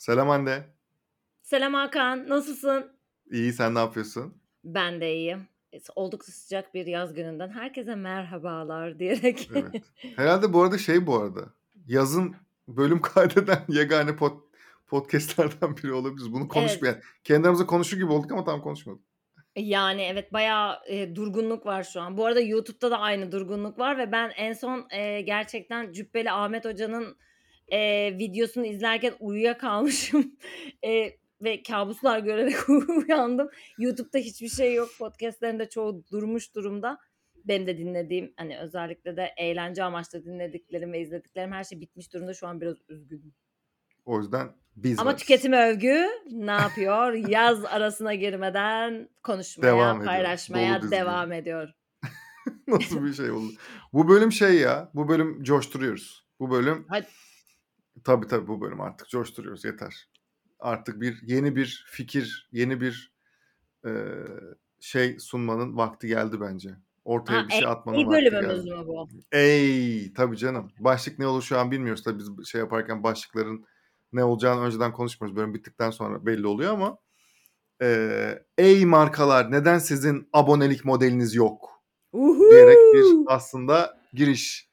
Selam Hande. Selam Hakan. Nasılsın? İyi, sen ne yapıyorsun? Ben de iyiyim. Oldukça sıcak bir yaz gününden herkese merhabalar diyerek. Evet. Herhalde bu arada yazın bölüm kaydeden yegane podcastlerden biri olabiliriz. Bunu konuşmayan. Evet. Kendimize konuşur gibi olduk ama tam konuşmadık. Yani evet, bayağı durgunluk var şu an. Bu arada YouTube'da da aynı durgunluk var ve ben en son gerçekten Cübbeli Ahmet Hoca'nın videosunu izlerken uyuyakalmışım ve kabuslar görerek uyandım. YouTube'da hiçbir şey yok. Podcastlerinde çoğu durmuş durumda. Benim de dinlediğim, hani özellikle de eğlence amaçlı dinlediklerim ve izlediklerim her şey bitmiş durumda. Şu an biraz üzgünüm. O yüzden biz ama varız. Tüketime övgü ne yapıyor? Yaz arasına girmeden konuşmaya, devam paylaşmaya devam ediyor. Nasıl bir şey oldu? Bu bölüm coşturuyoruz. Bu bölüm hadi. Tabii bu bölüm artık coşturuyoruz, yeter. Artık yeni bir fikir, yeni bir şey sunmanın vakti geldi bence. Ortaya bir şey atmanın vakti geldi. İyi bölümümüz mü bu? Tabii canım. Başlık ne olur şu an bilmiyoruz. Tabii biz şey yaparken başlıkların ne olacağını önceden konuşmuyoruz. Bölüm bittikten sonra belli oluyor ama ey markalar, neden sizin abonelik modeliniz yok? Uhu! Diyerek bir aslında giriş.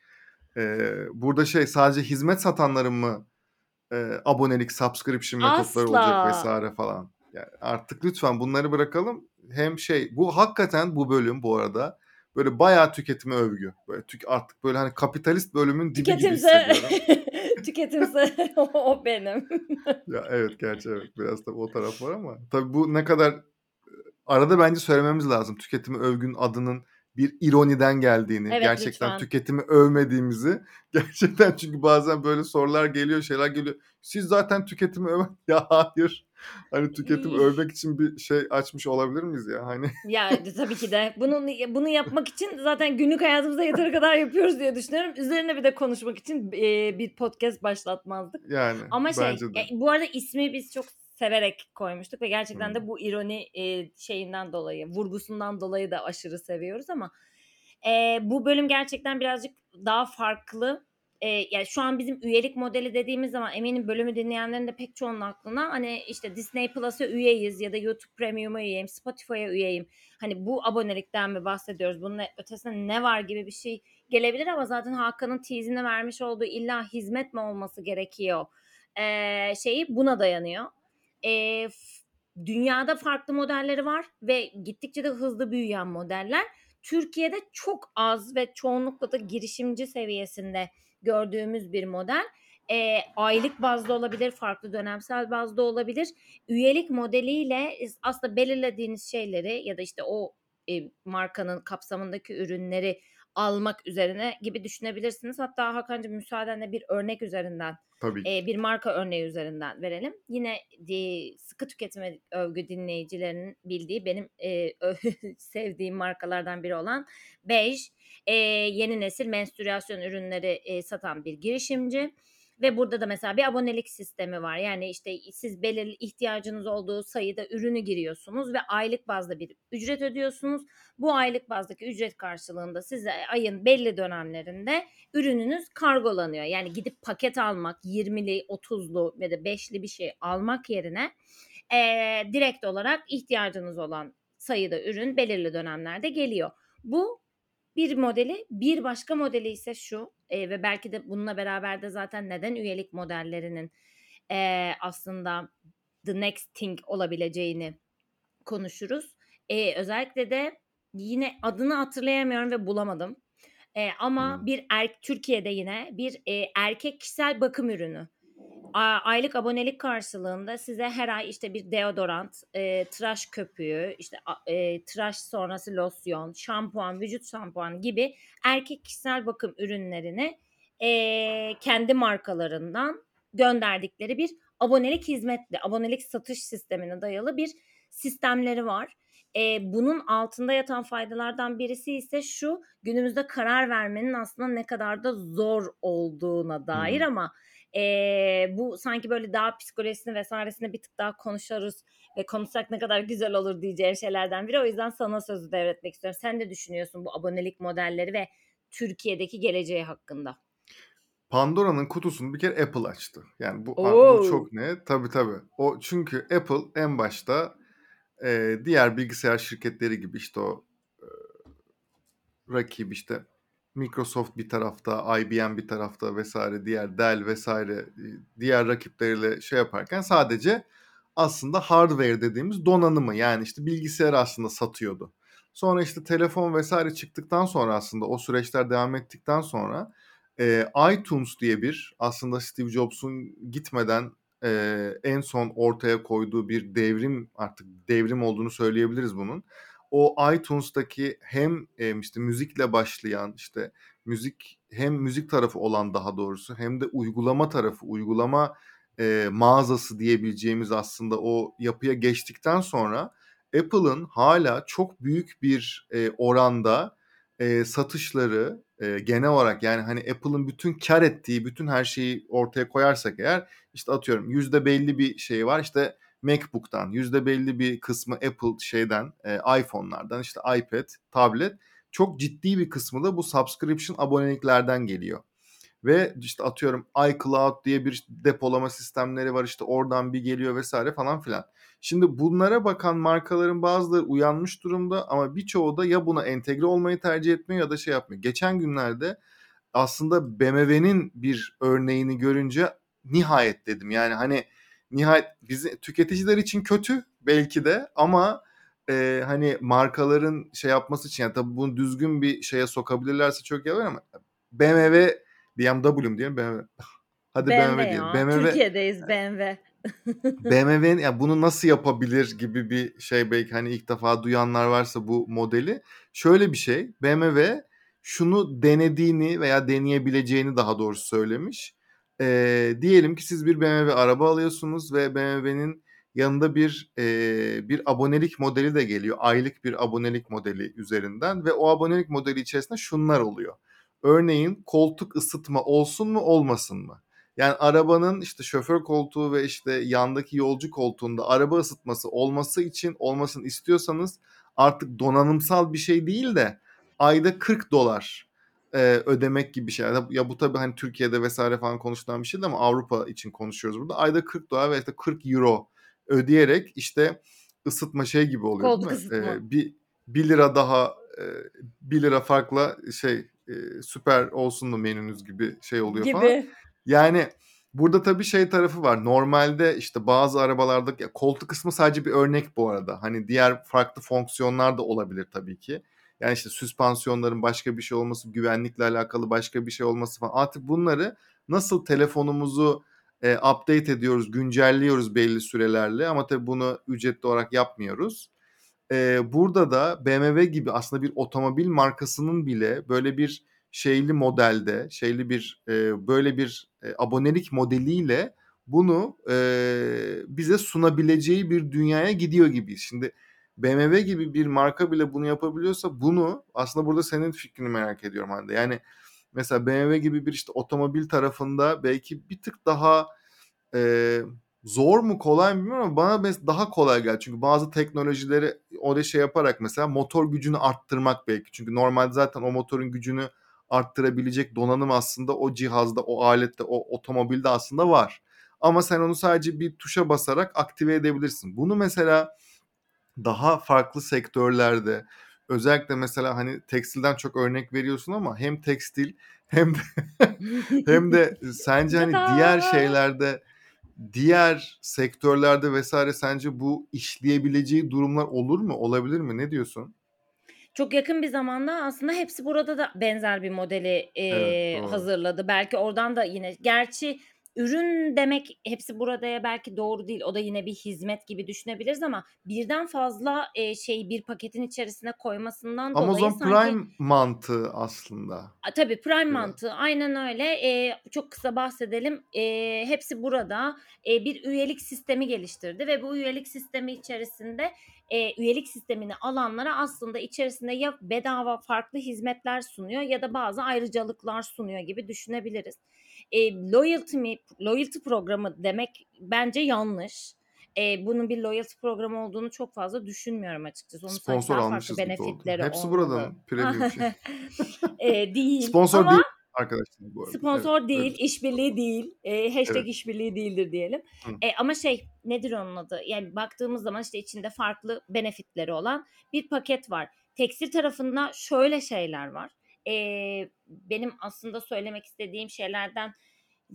Burada sadece hizmet satanların mı abonelik, subscription metotları olacak vesaire falan. Yani artık lütfen bunları bırakalım. Hem bu hakikaten bu bölüm bu arada böyle bayağı tüketime övgü. Böyle artık böyle hani kapitalist bölümün dibi gibi hissediyorum. Tüketimse o benim. Ya evet, gerçi evet biraz tabii o taraf var ama tabii bu ne kadar arada bence söylememiz lazım. Tüketime övgünün adının bir ironiden geldiğini, evet, gerçekten lütfen. Tüketimi övmediğimizi, gerçekten çünkü bazen böyle sorular geliyor, şeyler geliyor. Siz zaten tüketimi öven, ya hayır. Hani tüketimi övmek için bir şey açmış olabilir miyiz ya? Hani. Ya tabii ki de. Bunu yapmak için zaten günlük hayatımızda yeter kadar yapıyoruz diye düşünüyorum. Üzerine bir de konuşmak için bir podcast başlatmazdık. Yani. Ama bu arada ismi biz çok severek koymuştuk ve gerçekten de bu ironi şeyinden dolayı, vurgusundan dolayı da aşırı seviyoruz ama bu bölüm gerçekten birazcık daha farklı. Yani şu an bizim üyelik modeli dediğimiz zaman eminim bölümü dinleyenlerin de pek çoğunun aklına hani işte Disney Plus'a üyeyiz ya da YouTube Premium'a üyeyim, Spotify'a üyeyim. Hani bu abonelikten mi bahsediyoruz? Bunun ötesinde ne var gibi bir şey gelebilir ama zaten Hakan'ın teasine vermiş olduğu illa hizmet mi olması gerekiyor buna dayanıyor. Dünyada farklı modelleri var ve gittikçe de hızlı büyüyen modeller. Türkiye'de çok az ve çoğunlukla da girişimci seviyesinde gördüğümüz bir model. Aylık bazda olabilir, farklı dönemsel bazda olabilir. Üyelik modeliyle aslında belirlediğiniz şeyleri ya da işte o markanın kapsamındaki ürünleri almak üzerine gibi düşünebilirsiniz. Hatta Hakan'cığım müsaadenle bir örnek üzerinden, bir marka örneği üzerinden verelim. Yine sıkı tüketime övgü dinleyicilerinin bildiği benim sevdiğim markalardan biri olan Beige, yeni nesil menstrüasyon ürünleri satan bir girişimci. Ve burada da mesela bir abonelik sistemi var. Yani işte siz belirli ihtiyacınız olduğu sayıda ürünü giriyorsunuz ve aylık bazda bir ücret ödüyorsunuz. Bu aylık bazdaki ücret karşılığında size ayın belli dönemlerinde ürününüz kargolanıyor. Yani gidip paket almak, 20'li, 30'lu ya da 5'li bir şey almak yerine direkt olarak ihtiyacınız olan sayıda ürün belirli dönemlerde geliyor. Bu bir modeli, bir başka modeli ise şu ve belki de bununla beraber de zaten neden üyelik modellerinin aslında the next thing olabileceğini konuşuruz. Özellikle de yine adını hatırlayamıyorum ve bulamadım. Ama Türkiye'de yine bir erkek kişisel bakım ürünü. Aylık abonelik karşılığında size her ay işte bir deodorant, tıraş köpüğü, işte tıraş sonrası losyon, şampuan, vücut şampuanı gibi erkek kişisel bakım ürünlerini kendi markalarından gönderdikleri bir abonelik hizmetli, abonelik satış sistemine dayalı bir sistemleri var. Bunun altında yatan faydalardan birisi ise şu, günümüzde karar vermenin aslında ne kadar da zor olduğuna dair ama bu sanki böyle daha psikolojisini vesairesini bir tık daha konuşuruz ve konuşsak ne kadar güzel olur diyeceğim şeylerden biri. O yüzden sana sözü devretmek istiyorum. Sen de düşünüyorsun bu abonelik modelleri ve Türkiye'deki geleceği hakkında. Pandora'nın kutusunu bir kere Apple açtı. Yani bu çok ne? Tabii. O çünkü Apple en başta diğer bilgisayar şirketleri gibi işte o rakip işte Microsoft bir tarafta, IBM bir tarafta vesaire, diğer Dell vesaire diğer rakipleriyle şey yaparken sadece aslında hardware dediğimiz donanımı yani işte bilgisayarı aslında satıyordu. Sonra işte telefon vesaire çıktıktan sonra aslında o süreçler devam ettikten sonra iTunes diye bir aslında Steve Jobs'un gitmeden en son ortaya koyduğu bir devrim artık devrim olduğunu söyleyebiliriz bunun. O iTunes'taki hem işte müzikle başlayan işte müzik hem müzik tarafı olan daha doğrusu hem de uygulama tarafı uygulama mağazası diyebileceğimiz aslında o yapıya geçtikten sonra Apple'ın hala çok büyük bir oranda satışları genel olarak yani hani Apple'ın bütün kar ettiği bütün her şeyi ortaya koyarsak eğer işte atıyorum %50 bir şey var işte MacBook'tan %50 bir kısmı Apple şeyden iPhone'lardan işte iPad, tablet çok ciddi bir kısmı da bu subscription aboneliklerden geliyor. Ve işte atıyorum iCloud diye bir depolama sistemleri var işte oradan bir geliyor vesaire falan filan. Şimdi bunlara bakan markaların bazıları uyanmış durumda ama birçoğu da ya buna entegre olmayı tercih etmiyor ya da şey yapmıyor. Geçen günlerde aslında BMW'nin bir örneğini görünce nihayet dedim. Yani hani nihayet bizi tüketiciler için kötü belki de ama hani markaların şey yapması için yani tabii bunu düzgün bir şeye sokabilirlerse çok iyi olur ama BMW. Türkiye'deyiz BMW. BMW'nin yani bunu nasıl yapabilir gibi bir şey belki hani ilk defa duyanlar varsa bu modeli. Şöyle bir şey BMW şunu denediğini veya deneyebileceğini daha doğrusu söylemiş. Diyelim ki siz bir BMW araba alıyorsunuz ve BMW'nin yanında bir abonelik modeli de geliyor. Aylık bir abonelik modeli üzerinden ve o abonelik modeli içerisinde şunlar oluyor. Örneğin koltuk ısıtma olsun mu olmasın mı? Yani arabanın işte şoför koltuğu ve işte yandaki yolcu koltuğunda araba ısıtması olması için olmasını istiyorsanız artık donanımsal bir şey değil de ayda $40 ödemek gibi bir şey. Ya bu tabii hani Türkiye'de vesaire falan konuşulan bir şey değil ama Avrupa için konuşuyoruz burada. Ayda $40 veya işte €40 ödeyerek işte ısıtma şey gibi oluyor. Koltuk ısıtma. Bir lira farkla şey... süper olsun da menünüz gibi şey oluyor gibi falan. Yani burada tabii şey tarafı var. Normalde işte bazı arabalarda koltuk kısmı sadece bir örnek bu arada. Hani diğer farklı fonksiyonlar da olabilir tabii ki. Yani işte süspansiyonların başka bir şey olması, güvenlikle alakalı başka bir şey olması falan. Artık bunları nasıl telefonumuzu update ediyoruz, güncelliyoruz belli sürelerle ama tabii bunu ücretli olarak yapmıyoruz. Burada da BMW gibi aslında bir otomobil markasının bile böyle bir şeyli modelde, şeyli bir böyle bir abonelik modeliyle bunu bize sunabileceği bir dünyaya gidiyor gibi. Şimdi BMW gibi bir marka bile bunu yapabiliyorsa bunu aslında burada senin fikrini merak ediyorum Hande. Yani mesela BMW gibi bir işte otomobil tarafında belki bir tık daha... zor mu kolay mı bilmiyorum ama bana daha kolay geldi. Çünkü bazı teknolojileri oraya şey yaparak mesela motor gücünü arttırmak belki. Çünkü normalde zaten o motorun gücünü arttırabilecek donanım aslında o cihazda, o alette, o otomobilde aslında var. Ama sen onu sadece bir tuşa basarak aktive edebilirsin. Bunu mesela daha farklı sektörlerde özellikle mesela hani tekstilden çok örnek veriyorsun ama hem tekstil hem de sence hani diğer şeylerde diğer sektörlerde vesaire sence bu işleyebileceği durumlar olur mu? Olabilir mi? Ne diyorsun? Çok yakın bir zamanda aslında Hepsi Burada da benzer bir modeli evet, hazırladı. Belki oradan da yine gerçi ürün demek Hepsi Burada'ya belki doğru değil. O da yine bir hizmet gibi düşünebiliriz ama birden fazla şeyi bir paketin içerisine koymasından Amazon dolayı sanki... Amazon Prime mantığı aslında. Tabii Prime evet. Mantığı aynen öyle. Çok kısa bahsedelim. Hepsi Burada bir üyelik sistemi geliştirdi ve bu üyelik sistemi içerisinde üyelik sistemini alanlara aslında içerisinde ya bedava farklı hizmetler sunuyor ya da bazı ayrıcalıklar sunuyor gibi düşünebiliriz. Loyalty programı demek bence yanlış. Bunun bir loyalty programı olduğunu çok fazla düşünmüyorum açıkçası. Onun sponsor almışız gibi oldu. Hepsi Buradan premium şey. Değil. Sponsor ama... değil. arkadaşlar bu arada. Sponsor evet, değil, öyle. İşbirliği değil, hashtag evet. işbirliği değildir diyelim. Ama nedir onun adı? Yani baktığımız zaman içinde farklı benefitleri olan bir paket var. Tekstil tarafında şöyle şeyler var. Benim aslında söylemek istediğim şeylerden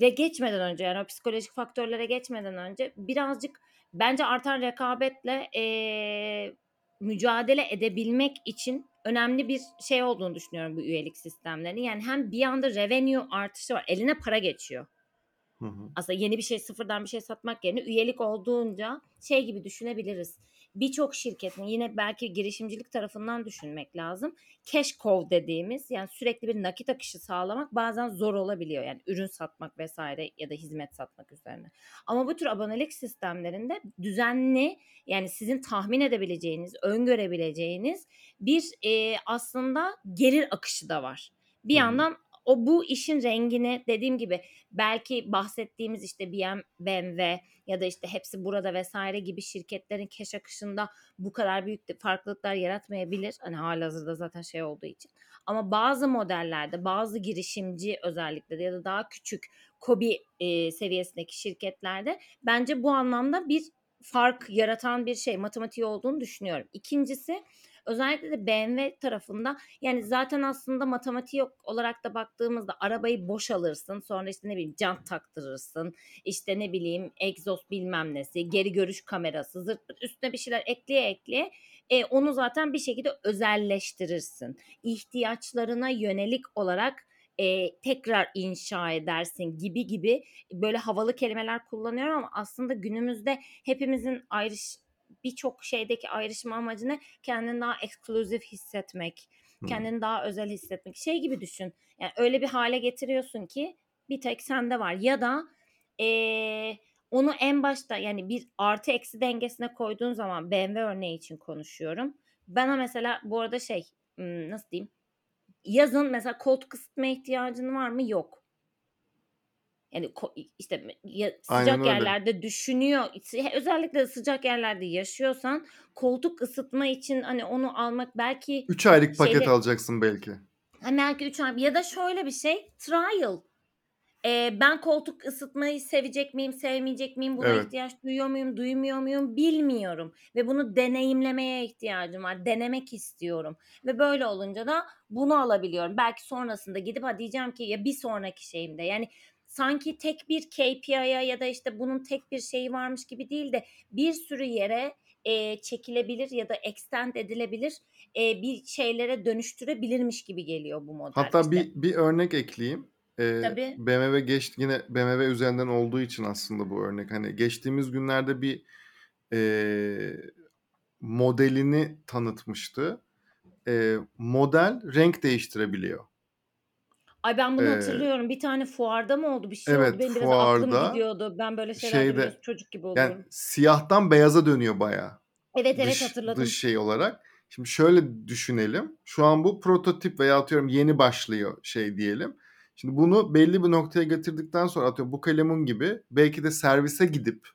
ve geçmeden önce o psikolojik faktörlere geçmeden önce birazcık bence artan rekabetle mücadele edebilmek için önemli bir şey olduğunu düşünüyorum bu üyelik sistemlerinin. Yani hem bir anda revenue artışı var. Eline para geçiyor. Hı hı. Aslında yeni bir şey sıfırdan bir şey satmak yerine üyelik olduğunca gibi düşünebiliriz. Birçok şirketin yine belki girişimcilik tarafından düşünmek lazım. Cash cow dediğimiz yani sürekli bir nakit akışı sağlamak bazen zor olabiliyor. Yani ürün satmak vesaire ya da hizmet satmak üzerine. Ama bu tür abonelik sistemlerinde düzenli yani sizin tahmin edebileceğiniz, öngörebileceğiniz bir aslında gelir akışı da var. Bir yandan bu işin rengini dediğim gibi belki bahsettiğimiz BMW ya da Hepsi Burada vesaire gibi şirketlerin keş akışında bu kadar büyük farklılıklar yaratmayabilir. Hani halihazırda zaten olduğu için. Ama bazı modellerde bazı girişimci özellikle de ya da daha küçük KOBİ seviyesindeki şirketlerde bence bu anlamda bir fark yaratan bir matematiği olduğunu düşünüyorum. İkincisi özellikle de BMW tarafında yani zaten aslında matematiği olarak da baktığımızda arabayı boş alırsın sonra jant taktırırsın egzoz bilmem nesi geri görüş kamerası zırt pırt üstüne bir şeyler ekleye onu zaten bir şekilde özelleştirirsin. İhtiyaçlarına yönelik olarak tekrar inşa edersin gibi böyle havalı kelimeler kullanıyorum ama aslında günümüzde hepimizin birçok ayrışma amacı ne? Kendini daha ekskluzif hissetmek, kendini daha özel hissetmek. Gibi düşün. Yani öyle bir hale getiriyorsun ki bir tek sende var. Ya da onu en başta yani bir artı eksi dengesine koyduğun zaman BMW örneği için konuşuyorum. Bana mesela bu arada nasıl diyeyim? Yazın mesela koltuk ısıtma ihtiyacın var mı? Yok. Yani sıcak yerlerde düşünüyor. Özellikle sıcak yerlerde yaşıyorsan koltuk ısıtma için onu almak belki 3 aylık paket alacaksın belki. Belki 3 ay ya da şöyle bir trial. Ben koltuk ısıtmayı sevecek miyim, sevmeyecek miyim? Buna ihtiyaç duyuyor muyum, duymuyor muyum bilmiyorum. Ve bunu deneyimlemeye ihtiyacım var. Denemek istiyorum. Ve böyle olunca da bunu alabiliyorum. Belki sonrasında gidip diyeceğim ki ya bir sonraki şeyimde. Yani sanki tek bir KPI'ya ya da bunun tek bir varmış gibi değil de bir sürü yere çekilebilir ya da extend edilebilir bir şeylere dönüştürebilirmiş gibi geliyor bu model. Hatta bir örnek ekleyeyim. Tabii. BMW yine BMW üzerinden olduğu için aslında bu örnek. Geçtiğimiz günlerde bir modelini tanıtmıştı. Model renk değiştirebiliyor. Ay ben bunu hatırlıyorum. Bir tane fuarda mı oldu? Bir şey oldu. Benim biraz aklım gidiyordu. Ben böyle şeylerde biraz çocuk gibi oluyorum. Yani siyahtan beyaza dönüyor bayağı. Evet hatırladım. Dış olarak. Şimdi şöyle düşünelim. Şu an bu prototip veya yeni başlıyor diyelim. Şimdi bunu belli bir noktaya getirdikten sonra bu kalemun gibi belki de servise gidip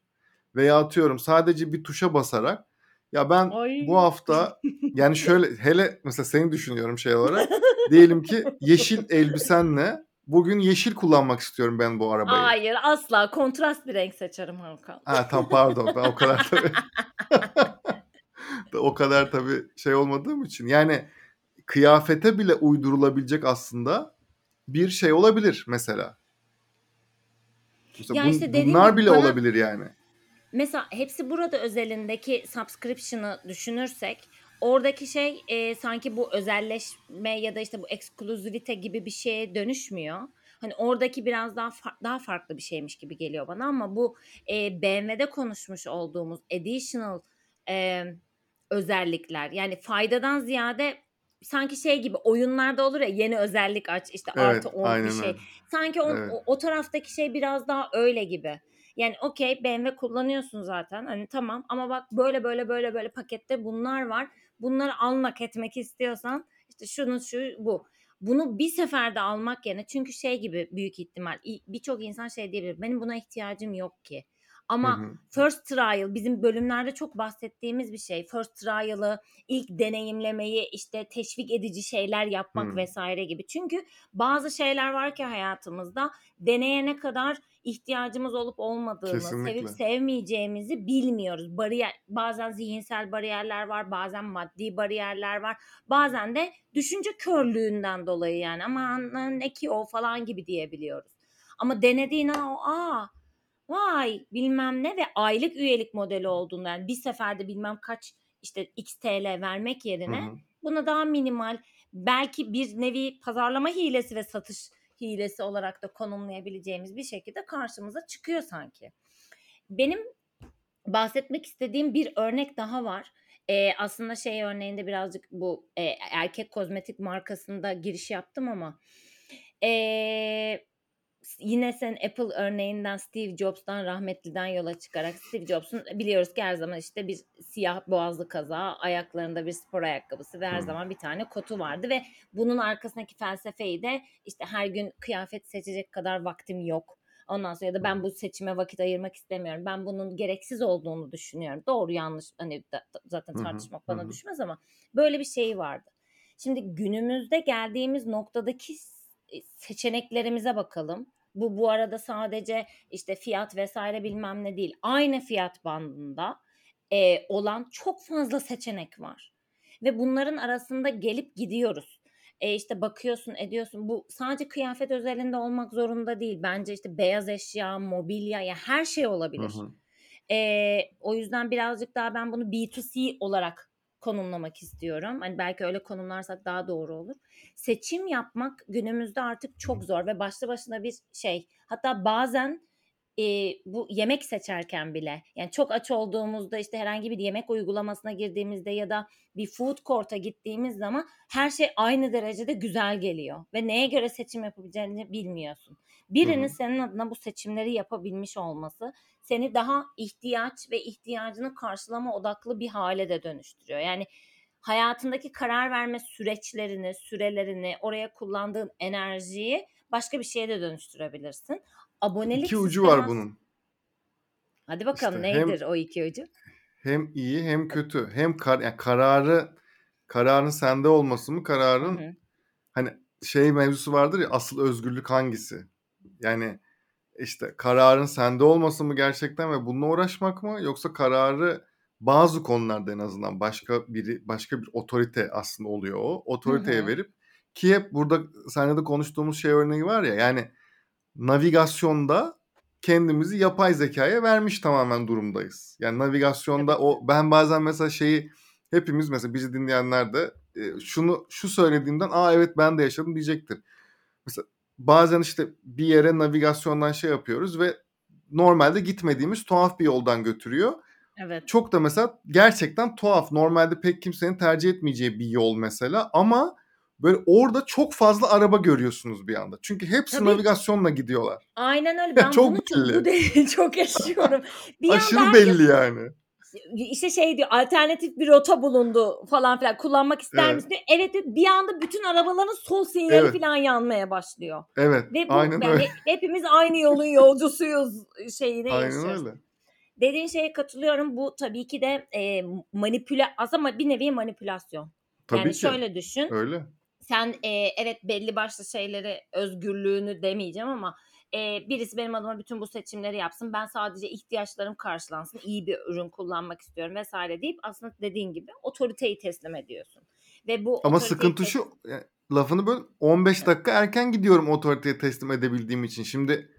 veya sadece bir tuşa basarak ya ben bu hafta yani hele mesela seni düşünüyorum olarak diyelim ki yeşil elbisenle bugün yeşil kullanmak istiyorum ben bu arabayı. Hayır asla kontrast bir renk seçerim Hakan. Ha tam pardon ben o kadar tabii o kadar tabii olmadığım için yani kıyafete bile uydurulabilecek aslında bir olabilir mesela. Ya bunlar bile olabilir yani. Mesela Hepsi Burada özelindeki subscription'ı düşünürsek oradaki sanki bu özelleşme ya da bu ekskluzivite gibi bir şeye dönüşmüyor. Oradaki biraz daha farklı bir şeymiş gibi geliyor bana ama bu BMW'de konuşmuş olduğumuz additional özellikler yani faydadan ziyade sanki gibi oyunlarda olur ya yeni özellik aç artı 10 bir . Sanki o taraftaki biraz daha öyle gibi. Yani okey BMW kullanıyorsun zaten tamam ama bak böyle pakette bunlar var. Bunları almak etmek istiyorsan şunun bu. Bunu bir seferde almak yerine çünkü gibi büyük ihtimal birçok insan diyebilir benim buna ihtiyacım yok ki. Ama first trial bizim bölümlerde çok bahsettiğimiz bir şey. First trial'ı, ilk deneyimlemeyi, işte teşvik edici şeyler yapmak vesaire gibi. Çünkü bazı şeyler var ki hayatımızda deneyene kadar ihtiyacımız olup olmadığını, sevip sevmeyeceğimizi bilmiyoruz. Bazen zihinsel bariyerler var, bazen maddi bariyerler var. Bazen de düşünce körlüğünden dolayı yani aman ne ki o falan gibi diyebiliyoruz. Ama denediğin vay bilmem ne ve aylık üyelik modeli olduğunda yani bir seferde bilmem kaç işte x TL vermek yerine buna daha minimal belki bir nevi pazarlama hilesi ve satış hilesi olarak da konumlayabileceğimiz bir şekilde karşımıza çıkıyor sanki. Benim bahsetmek istediğim bir örnek daha var. Aslında şey örneğinde birazcık bu erkek kozmetik markasında giriş yaptım ama yine sen Apple örneğinden Steve Jobs'tan rahmetliden yola çıkarak Steve Jobs'un biliyoruz ki her zaman işte bir siyah boğazlı kazağı, ayaklarında bir spor ayakkabısı ve her zaman bir tane kotu vardı ve bunun arkasındaki felsefeyi de işte her gün kıyafet seçecek kadar vaktim yok. Ondan sonra ya da ben bu seçime vakit ayırmak istemiyorum. Ben bunun gereksiz olduğunu düşünüyorum. Doğru yanlış hani zaten tartışmak bana düşmez ama böyle bir şey vardı. Şimdi günümüzde geldiğimiz noktadaki seçeneklerimize bakalım. Bu arada sadece işte fiyat vesaire bilmem ne değil. Aynı fiyat bandında olan çok fazla seçenek var. Ve bunların arasında gelip gidiyoruz. İşte bakıyorsun ediyorsun. Bu sadece kıyafet özelinde olmak zorunda değil. Bence işte beyaz eşya, mobilya ya her şey olabilir. O yüzden birazcık daha ben bunu B2C olarak konumlamak istiyorum. Hani belki öyle konumlarsak daha doğru olur. Seçim yapmak günümüzde artık çok zor ve başlı başına bir şey. Hatta bazen bu yemek seçerken bile yani çok aç olduğumuzda işte herhangi bir yemek uygulamasına girdiğimizde ya da bir food court'a gittiğimiz zaman her şey aynı derecede güzel geliyor ve neye göre seçim yapabileceğini bilmiyorsun. Birinin senin adına bu seçimleri yapabilmiş olması seni daha ihtiyaç ve ihtiyacını karşılama odaklı bir hale de dönüştürüyor. Yani hayatındaki karar verme süreçlerini, sürelerini, oraya kullandığın enerjiyi başka bir şeye de dönüştürebilirsin. Abonelik iki ucu sistem... var bunun. Hadi bakalım işte nedir o iki ucu? Hem iyi hem kötü. Hem yani kararın sende olması mı? Kararın hani şey mevzusu vardır ya, asıl özgürlük hangisi? Yani işte kararın sende olması mı gerçekten ve bununla uğraşmak mı? Yoksa kararı bazı konularda en azından başka bir otorite aslında oluyor o. Otoriteye verip ki hep burada seninle de konuştuğumuz şey örneği var ya yani navigasyonda kendimizi yapay zekaya vermiş tamamen durumdayız. Yani navigasyonda ben bazen mesela şeyi hepimiz mesela bizi dinleyenler de şu söylediğimden evet ben de yaşadım diyecektir. Mesela bazen işte bir yere navigasyondan şey yapıyoruz ve normalde gitmediğimiz tuhaf bir yoldan götürüyor. Evet. Çok da mesela gerçekten tuhaf, normalde pek kimsenin tercih etmeyeceği bir yol mesela ama böyle orada çok fazla araba görüyorsunuz bir anda. Çünkü hepsi navigasyonla gidiyorlar. Aynen öyle. Ben çok bunu çok yaşıyorum. Bir aşırı belli yani. İşte şey diyor, alternatif bir rota bulundu falan filan, kullanmak ister misin diyor. Evet, bir anda bütün arabaların sol sinyali falan yanmaya başlıyor. Evet. Ve aynen öyle. Hepimiz aynı yolun yolcusuyuz şeyine yaşıyoruz. Aynen öyle. Dediğin şeye katılıyorum. Bu tabii ki de aslında bir nevi manipülasyon. Tabii yani ki. Şöyle düşün. Öyle. Sen evet belli başlı şeyleri, özgürlüğünü demeyeceğim ama birisi benim adıma bütün bu seçimleri yapsın. Ben sadece ihtiyaçlarım karşılansın. İyi bir ürün kullanmak istiyorum vesaire deyip aslında dediğin gibi otoriteyi teslim ediyorsun. Ve bu ama sıkıntı şu, yani lafını böyle 15 dakika erken gidiyorum otoriteye teslim edebildiğim için. Şimdi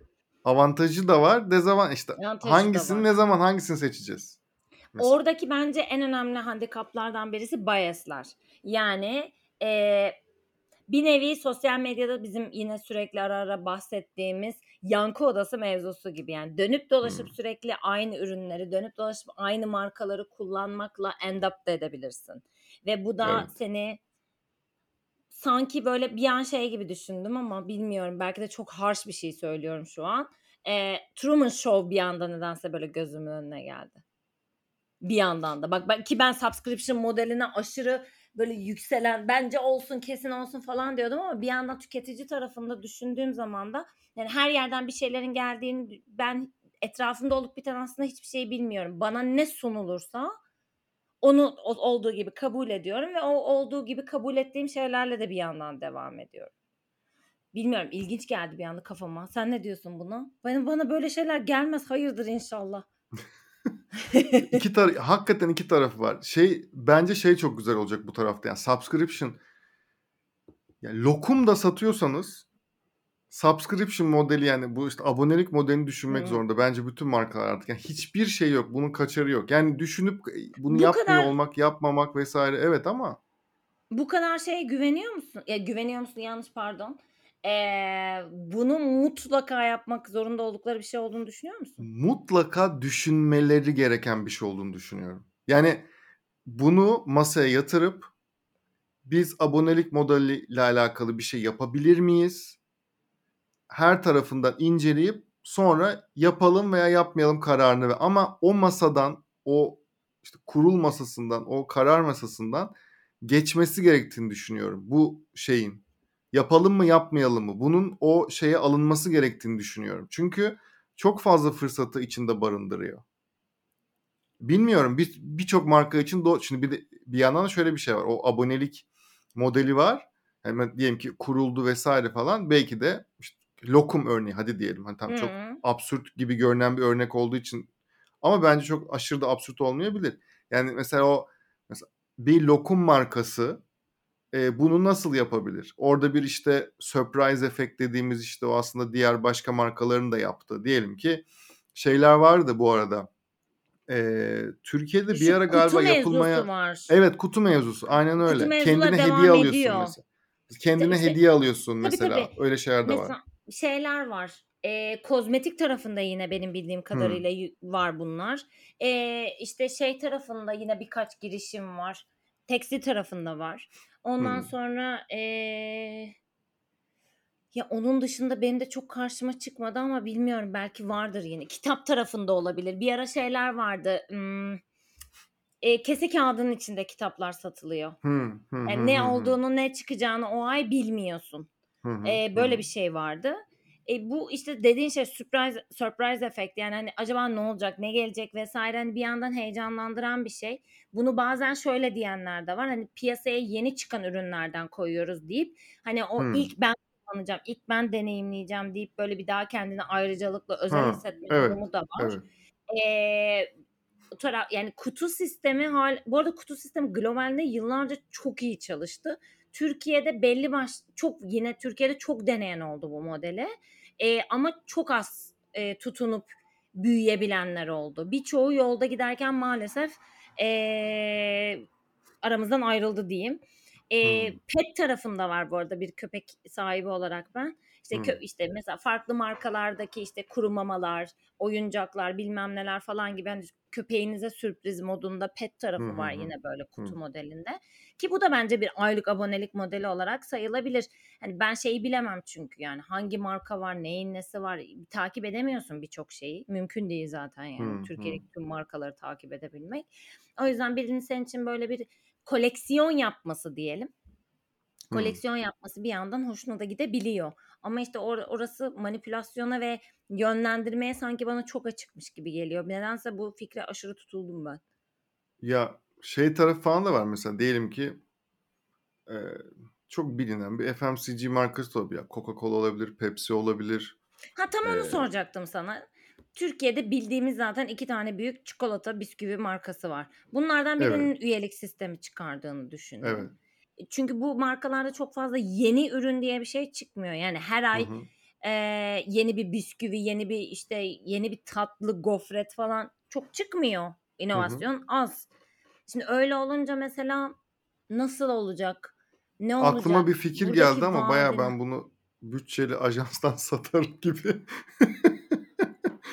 avantajı da var, dezavantajı işte. Hangisini ne zaman hangisini seçeceğiz? Mesela. Oradaki bence en önemli handikaplardan birisi biaslar. Yani bir nevi sosyal medyada bizim yine sürekli ara bahsettiğimiz yankı odası mevzusu gibi. Yani dönüp dolaşıp sürekli aynı ürünleri, dönüp dolaşıp aynı markaları kullanmakla end up da edebilirsin. Ve bu da seni sanki böyle bir an şey gibi düşündüm ama bilmiyorum. Belki de çok harsh bir şey söylüyorum şu an. Truman Show bir anda nedense böyle gözümün önüne geldi. Bir yandan da. Bak ben subscription modeline aşırı böyle yükselen, bence olsun kesin olsun falan diyordum ama bir yandan tüketici tarafında düşündüğüm zaman da yani her yerden bir şeylerin geldiğini ben etrafımda olup biten aslında hiçbir şey bilmiyorum. Bana ne sunulursa onu olduğu gibi kabul ediyorum ve o olduğu gibi kabul ettiğim şeylerle de bir yandan devam ediyorum. Bilmiyorum, ilginç geldi bir anda kafama. Sen ne diyorsun buna? Bana böyle şeyler gelmez, hayırdır inşallah. Hakikaten iki tarafı var. Bence çok güzel olacak bu tarafta. Yani subscription, yani lokum da satıyorsanız subscription modeli, yani bu işte abonelik modelini düşünmek zorunda. Bence bütün markalar artık. Yani hiçbir şey yok. Bunun kaçarı yok. Yani düşünüp bunu bu yapmıyor kadar... olmak, yapmamak vesaire. Evet ama. Bu kadar şeye güveniyor musun? Ya güveniyor musun? Yanlış, pardon. Bunu mutlaka yapmak zorunda oldukları bir şey olduğunu düşünüyor musun? Mutlaka düşünmeleri gereken bir şey olduğunu düşünüyorum. Yani bunu masaya yatırıp biz abonelik modeliyle alakalı bir şey yapabilir miyiz? Her tarafından inceleyip sonra yapalım veya yapmayalım kararını. Ama o masadan, o işte kurul masasından, o karar masasından geçmesi gerektiğini düşünüyorum. Bu şeyin yapalım mı yapmayalım mı? Bunun o şeye alınması gerektiğini düşünüyorum. Çünkü çok fazla fırsatı içinde barındırıyor. Bilmiyorum, birçok marka için şimdi bir yandan da şöyle bir şey var. O abonelik modeli var. Yani diyelim ki kuruldu vesaire falan. Belki de işte lokum örneği hadi diyelim. Hani tam çok absürt gibi görünen bir örnek olduğu için, ama bence çok aşırı da absürt olmayabilir. Yani mesela bir lokum markası bunu nasıl yapabilir? Orada bir işte surprise effect dediğimiz, işte o aslında diğer başka markaların da yaptığı. Diyelim ki şeyler vardı bu arada. Türkiye'de bir ara galiba yapılmaya... Var. Evet, kutu mevzusu. Aynen öyle. Kendine hediye alıyorsun mesela. Kendine hediye alıyorsun mesela. Tabii. Öyle şeyler de mesela, var. Şeyler var. Kozmetik tarafında yine benim bildiğim kadarıyla var bunlar. İşte şey tarafında yine birkaç girişim var. Tekstil tarafında var. Ondan sonra ya onun dışında benim de çok karşıma çıkmadı ama bilmiyorum, belki vardır yine. Kitap tarafında olabilir. Bir ara şeyler vardı. Kese kağıdının içinde kitaplar satılıyor. Yani ne olduğunu, ne çıkacağını o ay bilmiyorsun. Böyle bir şey vardı. Bu işte dediğin şey surprise effect, yani hani acaba ne olacak, ne gelecek vesaire, hani bir yandan heyecanlandıran bir şey. Bunu bazen şöyle diyenler de var, hani piyasaya yeni çıkan ürünlerden koyuyoruz deyip hani o ilk ben kullanacağım, ilk ben deneyimleyeceğim deyip böyle bir daha kendini ayrıcalıkla özel hissetme durumu da var. Evet. Yani kutu sistemi bu arada kutu sistemi globalde yıllarca çok iyi çalıştı. Türkiye'de Türkiye'de çok deneyen oldu bu modele. Ama çok az tutunup büyüyebilenler oldu. Birçoğu yolda giderken maalesef aramızdan ayrıldı diyeyim. Pet tarafında var bu arada, bir köpek sahibi olarak ben. İşte, işte mesela farklı markalardaki işte kuru mamalar, oyuncaklar, bilmem neler falan gibi, hani köpeğinize sürpriz modunda pet tarafı var yine böyle kutu modelinde. Ki bu da bence bir aylık abonelik modeli olarak sayılabilir. Hani ben şeyi bilemem çünkü, yani hangi marka var, neyin nesi var, takip edemiyorsun birçok şeyi. Mümkün değil zaten yani Türkiye'deki tüm markaları takip edebilmek. O yüzden birinin senin için böyle bir koleksiyon yapması diyelim. Koleksiyon yapması bir yandan hoşuna da gidebiliyor. Ama işte orası manipülasyona ve yönlendirmeye sanki bana çok açıkmış gibi geliyor. Nedense bu fikre aşırı tutuldum ben. Ya şey tarafı falan da var mesela. Diyelim ki çok bilinen bir FMCG markası da olabilir. Coca-Cola olabilir, Pepsi olabilir. Ha tam onu soracaktım sana. Türkiye'de bildiğimiz zaten 2 tane büyük çikolata bisküvi markası var. Bunlardan birinin üyelik sistemi çıkardığını düşündüm. Evet. Çünkü bu markalarda çok fazla yeni ürün diye bir şey çıkmıyor. Yani her ay yeni bir bisküvi, yeni bir işte yeni bir tatlı, gofret falan çok çıkmıyor. İnovasyon az. Şimdi öyle olunca mesela nasıl olacak? Ne olacak? Aklıma bir fikir geldi ama bayağı ben bunu bütçeli ajanstan satarım gibi.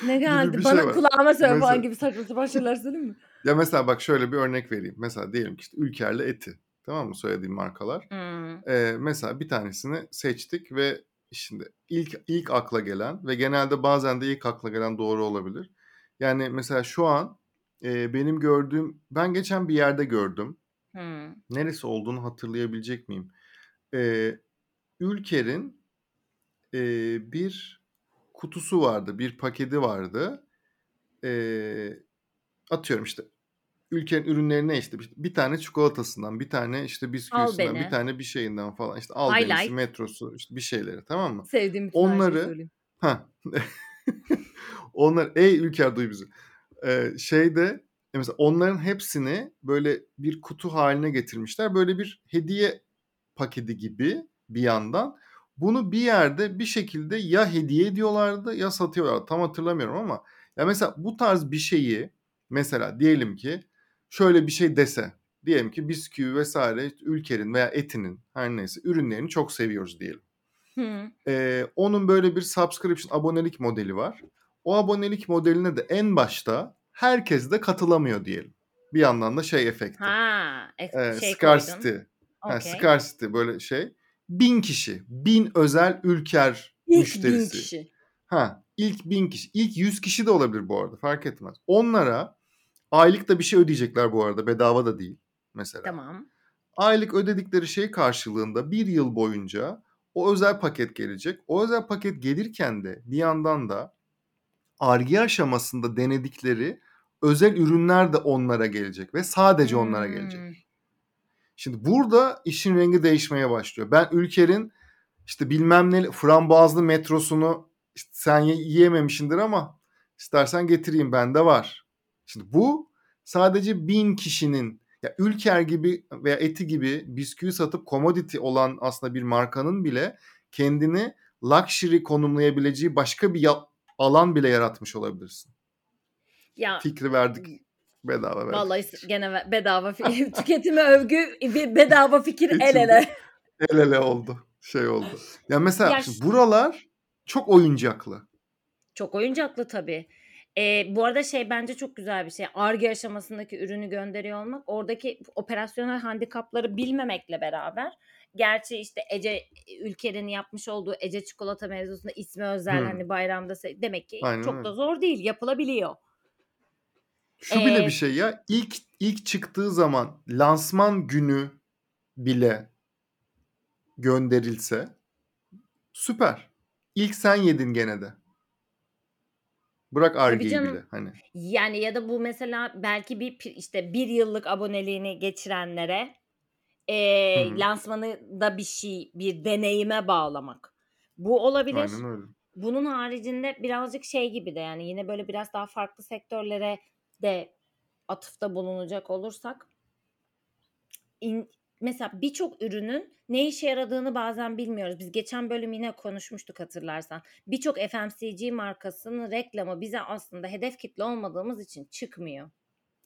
Ne geldi? Bana şey kulağıma söyle falan gibi saçma sapan şeyler söyleyeyim mi? Ya mesela bak şöyle bir örnek vereyim. Mesela diyelim ki işte Ülker'le Eti. Tamam mı? Söylediğim markalar. Mesela bir tanesini seçtik ve şimdi ilk akla gelen ve genelde bazen de ilk akla gelen doğru olabilir. Yani mesela şu an benim gördüğüm, ben geçen bir yerde gördüm. Neresi olduğunu hatırlayabilecek miyim? Ülker'in bir kutusu vardı, bir paketi vardı. atıyorum işte Ülker'in ürünlerine işte bir tane çikolatasından, bir tane işte bisküvisinden, bir tane bir şeyinden falan işte al benisi, like. Metrosu işte bir şeyleri, tamam mı? Sevdiğim onları. Ha. Onlar ey Ülker duy bizi. Şeyde mesela onların hepsini böyle bir kutu haline getirmişler. Böyle bir hediye paketi gibi bir yandan. Bunu bir yerde bir şekilde ya hediye ediyorlardı ya satıyorlardı. Tam hatırlamıyorum ama ya mesela bu tarz bir şeyi mesela diyelim ki şöyle bir şey dese. Diyelim ki bisküvi vesaire Ülker'in veya Eti'nin her neyse ürünlerini çok seviyoruz diyelim. Onun böyle bir subscription abonelik modeli var. O abonelik modeline de en başta herkes de katılamıyor diyelim. Bir yandan da şey efekti. Şey scarcity. Okay. Scarcity böyle şey. 1000 kişi. 1000 özel Ülker ilk müşterisi. 1000 kişi. İlk 1000 kişi. İlk 100 kişi de olabilir bu arada. Fark etmez. Onlara aylık da bir şey ödeyecekler bu arada. Bedava da değil mesela. Tamam. Aylık ödedikleri şey karşılığında bir yıl boyunca o özel paket gelecek. O özel paket gelirken de bir yandan da Ar-Ge aşamasında denedikleri özel ürünler de onlara gelecek ve sadece onlara gelecek. Şimdi burada işin rengi değişmeye başlıyor. Ben Ülker'in işte bilmem ne frambuazlı metrosunu işte sen yiyememişindir ama istersen getireyim, bende var. Şimdi bu sadece 1000 kişinin ya Ülker gibi veya Eti gibi bisküvi satıp commodity olan aslında bir markanın bile kendini luxury konumlayabileceği başka bir alan bile yaratmış olabilirsin. Ya, fikri verdik. Bedava verdik. Vallahi gene bedava fikir. Tüketime övgü, bedava fikir el ele. El ele oldu. Şey oldu. Ya mesela ya şimdi buralar çok oyuncaklı. Çok oyuncaklı tabii. Bu arada şey bence çok güzel bir şey. Ar-Ge aşamasındaki ürünü gönderiyor olmak. Oradaki operasyonel handikapları bilmemekle beraber. Gerçi işte Ece Ülker'in yapmış olduğu Ece çikolata mevzusunda ismi özel hani bayramda demek ki aynen çok öyle. Da zor değil, yapılabiliyor. Şu bile bir şey ya. İlk çıktığı zaman lansman günü bile gönderilse süper. İlk sen yedin gene de. Bırak Ar-Ge'yi bile hani. Yani ya da bu mesela belki bir işte bir yıllık aboneliğini geçirenlere lansmanı da bir şey, bir deneyime bağlamak. Bu olabilir. Aynen öyle. Bunun haricinde birazcık şey gibi de yani yine böyle biraz daha farklı sektörlere de atıfta bulunacak olursak mesela birçok ürünün ne işe yaradığını bazen bilmiyoruz. Biz geçen bölüm yine konuşmuştuk hatırlarsan. Birçok FMCG markasının reklamı bize aslında hedef kitle olmadığımız için çıkmıyor.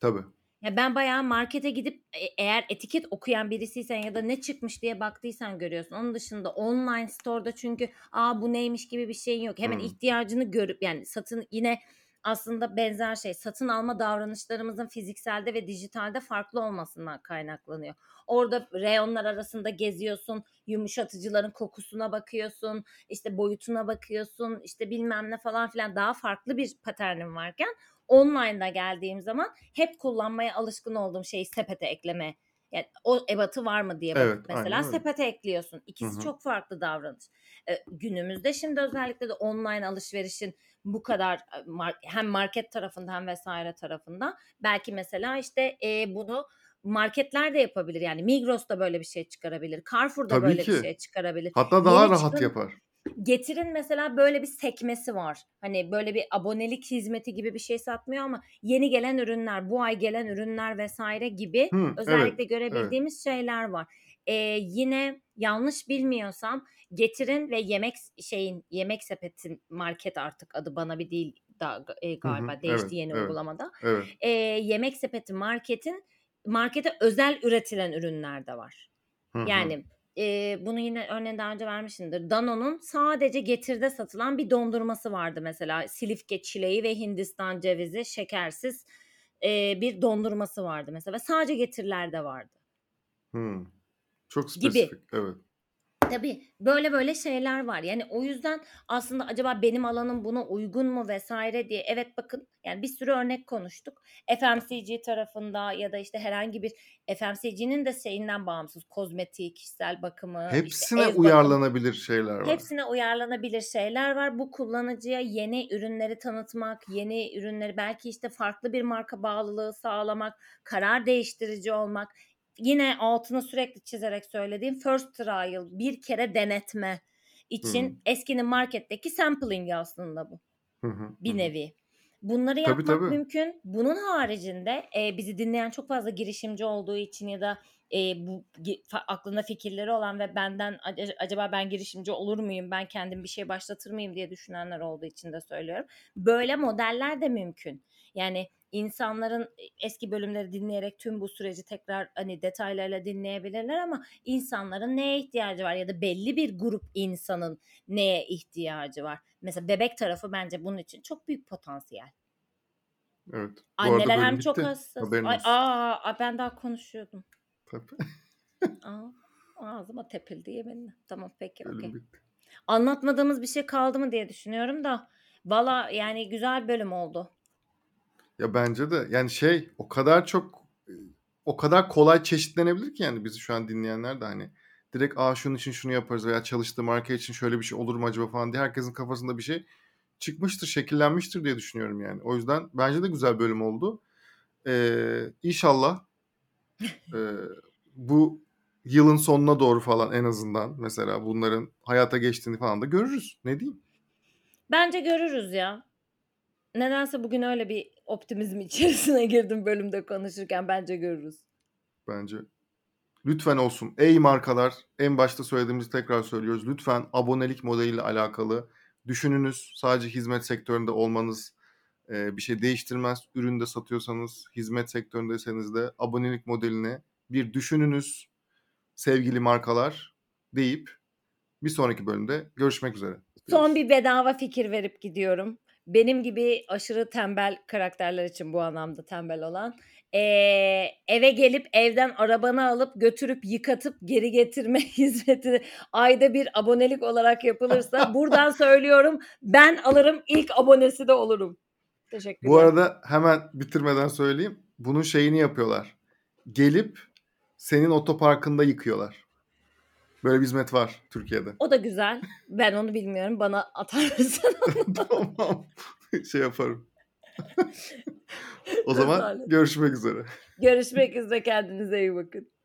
Tabii. Ya ben bayağı markete gidip eğer etiket okuyan birisiysen ya da ne çıkmış diye baktıysan görüyorsun. Onun dışında online store'da çünkü bu neymiş gibi bir şeyin yok. Hemen ihtiyacını görüp yani satın yine aslında benzer şey satın alma davranışlarımızın fizikselde ve dijitalde farklı olmasından kaynaklanıyor. Orada reyonlar arasında geziyorsun, yumuşatıcıların kokusuna bakıyorsun, işte boyutuna bakıyorsun, işte bilmem ne falan filan daha farklı bir paternim varken online'da geldiğim zaman hep kullanmaya alışkın olduğum şeyi sepete ekleme. Yani o ebatı var mı diye bakıp mesela sepete ekliyorsun. İkisi çok farklı davranış. Günümüzde şimdi özellikle de online alışverişin bu kadar hem market tarafında hem vesaire tarafında belki mesela işte bunu marketler de yapabilir. Yani Migros da böyle bir şey çıkarabilir. Carrefour da böyle bir şey çıkarabilir. Hatta daha rahat yapar. Getir'in mesela böyle bir sekmesi var. Hani böyle bir abonelik hizmeti gibi bir şey satmıyor ama yeni gelen ürünler, bu ay gelen ürünler vesaire gibi özellikle görebildiğimiz şeyler var. Yine yanlış bilmiyorsam Getir'in ve Yemek Sepeti market artık adı bana bir değil daha galiba değişti yeni uygulamada. Evet. Yemek Sepeti markete özel üretilen ürünler de var. Yani bunu yine örneğin daha önce vermişimdir. Danone'un sadece Getir'de satılan bir dondurması vardı mesela. Silifke çileği ve Hindistan cevizi şekersiz bir dondurması vardı mesela. Ve sadece Getir'lerde vardı. Çok spesifik. Evet. Tabii böyle böyle şeyler var. Yani o yüzden aslında acaba benim alanım buna uygun mu vesaire diye. Evet bakın yani bir sürü örnek konuştuk. FMCG tarafında ya da işte herhangi bir FMCG'nin de şeyinden bağımsız kozmetik, kişisel bakımı, hepsine işte uyarlanabilir bakımı, şeyler var. Hepsine uyarlanabilir şeyler var. Bu kullanıcıya yeni ürünleri tanıtmak, yeni ürünleri belki işte farklı bir marka bağlılığı sağlamak, karar değiştirici olmak. Yine altını sürekli çizerek söylediğim first trial, bir kere denetme için eskinin marketteki sampling aslında bu. Bir nevi. Bunları yapmak mümkün. Bunun haricinde bizi dinleyen çok fazla girişimci olduğu için ya da bu aklında fikirleri olan ve benden acaba ben girişimci olur muyum, ben kendim bir şey başlatır mıyım diye düşünenler olduğu için de söylüyorum. Böyle modeller de mümkün. Yani İnsanların eski bölümleri dinleyerek tüm bu süreci tekrar hani detaylarıyla dinleyebilirler ama insanların neye ihtiyacı var ya da belli bir grup insanın neye ihtiyacı var? Mesela bebek tarafı bence bunun için çok büyük potansiyel. Evet. Anneler hem çok hassas. Ben daha konuşuyordum. Tabii. Ağzıma tepildi yeminle. Tamam peki. Okay. Anlatmadığımız bir şey kaldı mı diye düşünüyorum da valla yani güzel bölüm oldu. Ya bence de yani o kadar kolay çeşitlenebilir ki yani bizi şu an dinleyenler de hani direkt şunun için şunu yaparız veya çalıştığı marka için şöyle bir şey olur mu acaba falan diye herkesin kafasında bir şey çıkmıştır, şekillenmiştir diye düşünüyorum yani. O yüzden bence de güzel bölüm oldu. İnşallah bu yılın sonuna doğru falan en azından mesela bunların hayata geçtiğini falan da görürüz. Ne diyeyim? Bence görürüz ya. Nedense bugün öyle bir optimizm içerisine girdim bölümde konuşurken. Bence görürüz. Bence. Lütfen olsun. Ey markalar, en başta söylediğimizi tekrar söylüyoruz. Lütfen abonelik modeliyle alakalı düşününüz. Sadece hizmet sektöründe olmanız bir şey değiştirmez. Üründe satıyorsanız, hizmet sektöründeyseniz de abonelik modelini bir düşününüz sevgili markalar deyip bir sonraki bölümde görüşmek üzere. Son bir bedava fikir verip gidiyorum. Benim gibi aşırı tembel karakterler için bu anlamda tembel olan eve gelip evden arabanı alıp götürüp yıkatıp geri getirme hizmeti ayda bir abonelik olarak yapılırsa buradan söylüyorum ben alırım, ilk abonesi de olurum. Teşekkürler. Bu arada hemen bitirmeden söyleyeyim. Bunun şeyini yapıyorlar. Gelip senin otoparkında yıkıyorlar. Böyle bir hizmet var Türkiye'de. O da güzel. Ben onu bilmiyorum. Bana atar mısın? Tamam. Şey yaparım. O zaman görüşmek üzere. Kendinize iyi bakın.